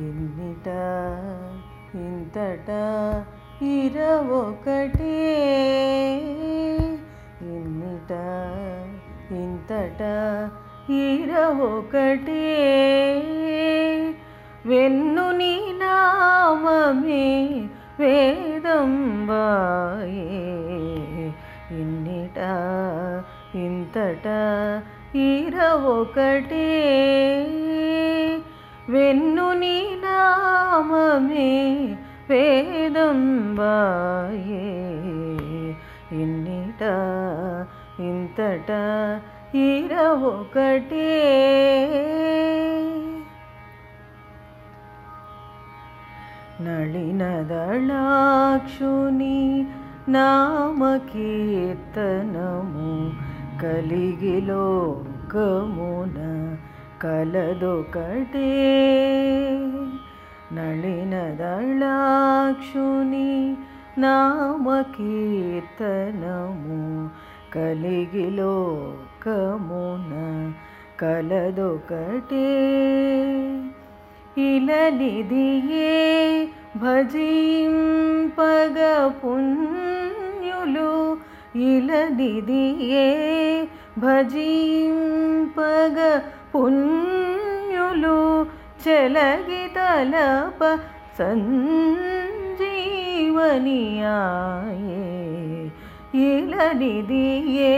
ఎన్నిట ఇంతట 21 ఎన్నిట ఇంతట 21 వెన్ను నీ నామమే వేదంబాయే ఎన్నిట ఇంతట 21 వెన్ను నీ నామమే వేదంబాయే ఎన్నిట ఇంతట 21 నళినదళాక్షుని నామకీర్తనము కలిగి లోకమున కలదొకటే నళినదళాక్షుని నామకీర్తనము కలిగి లోకమున కలదొకటే ఇలనిదియే భజింపగ పుణ్యులు ఇలనిదియే భజింపగ పుణ్యులు చెలగి తలప సంజీవనియాయే ఇలనిదియే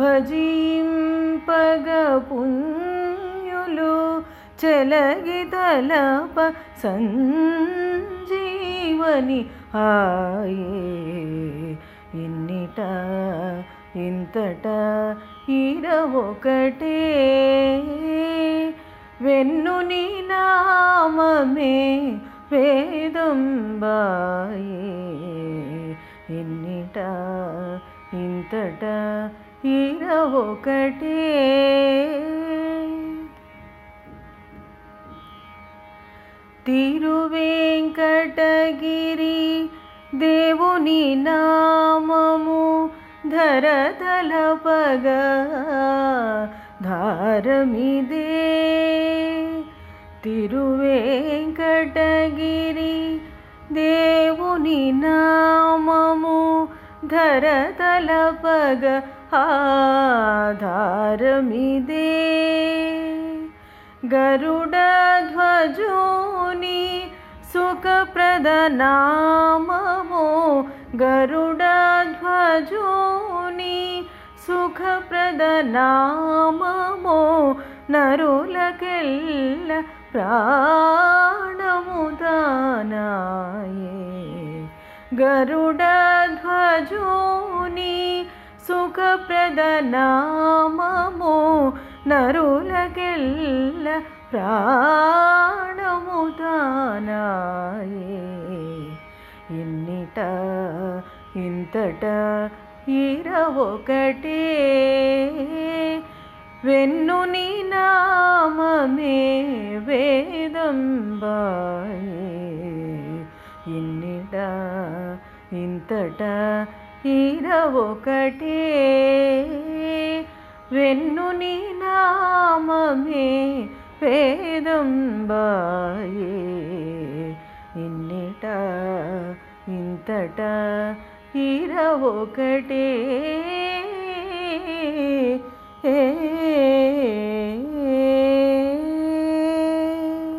భజింపగ పుణ్యులు చెలగి తలప సంజీవని ఆయే ఎన్నిట ఇంతట 21 వెన్ను నీ నామమే వేదంబాయే ఎన్నిట ఇంతట 21 తిరువేంకటగిరి దేవుని నామము ధరతలపగ ధారమిదే తిరువేంకటగిరి దేవుని నామము ధరతలపగ ధారమిదే గరుడధ్వజుని సుఖప్రదనామము గరుడధ్వజుని సుఖప్రదనామము నరులకెల్ల ప్రాణముదానాయే గరుడధ్వజుని సుఖప్రదనామము నరులకెల్ల ప్రాణముదానాయే ఎన్నిట ఇంతట 21 వెన్ను నీ నామమే వేదంబాయే ఎన్నిట ఇంతట 21 వెన్ను నీ నామమే వేదంబాయే ఎన్నిట ఇంతట 21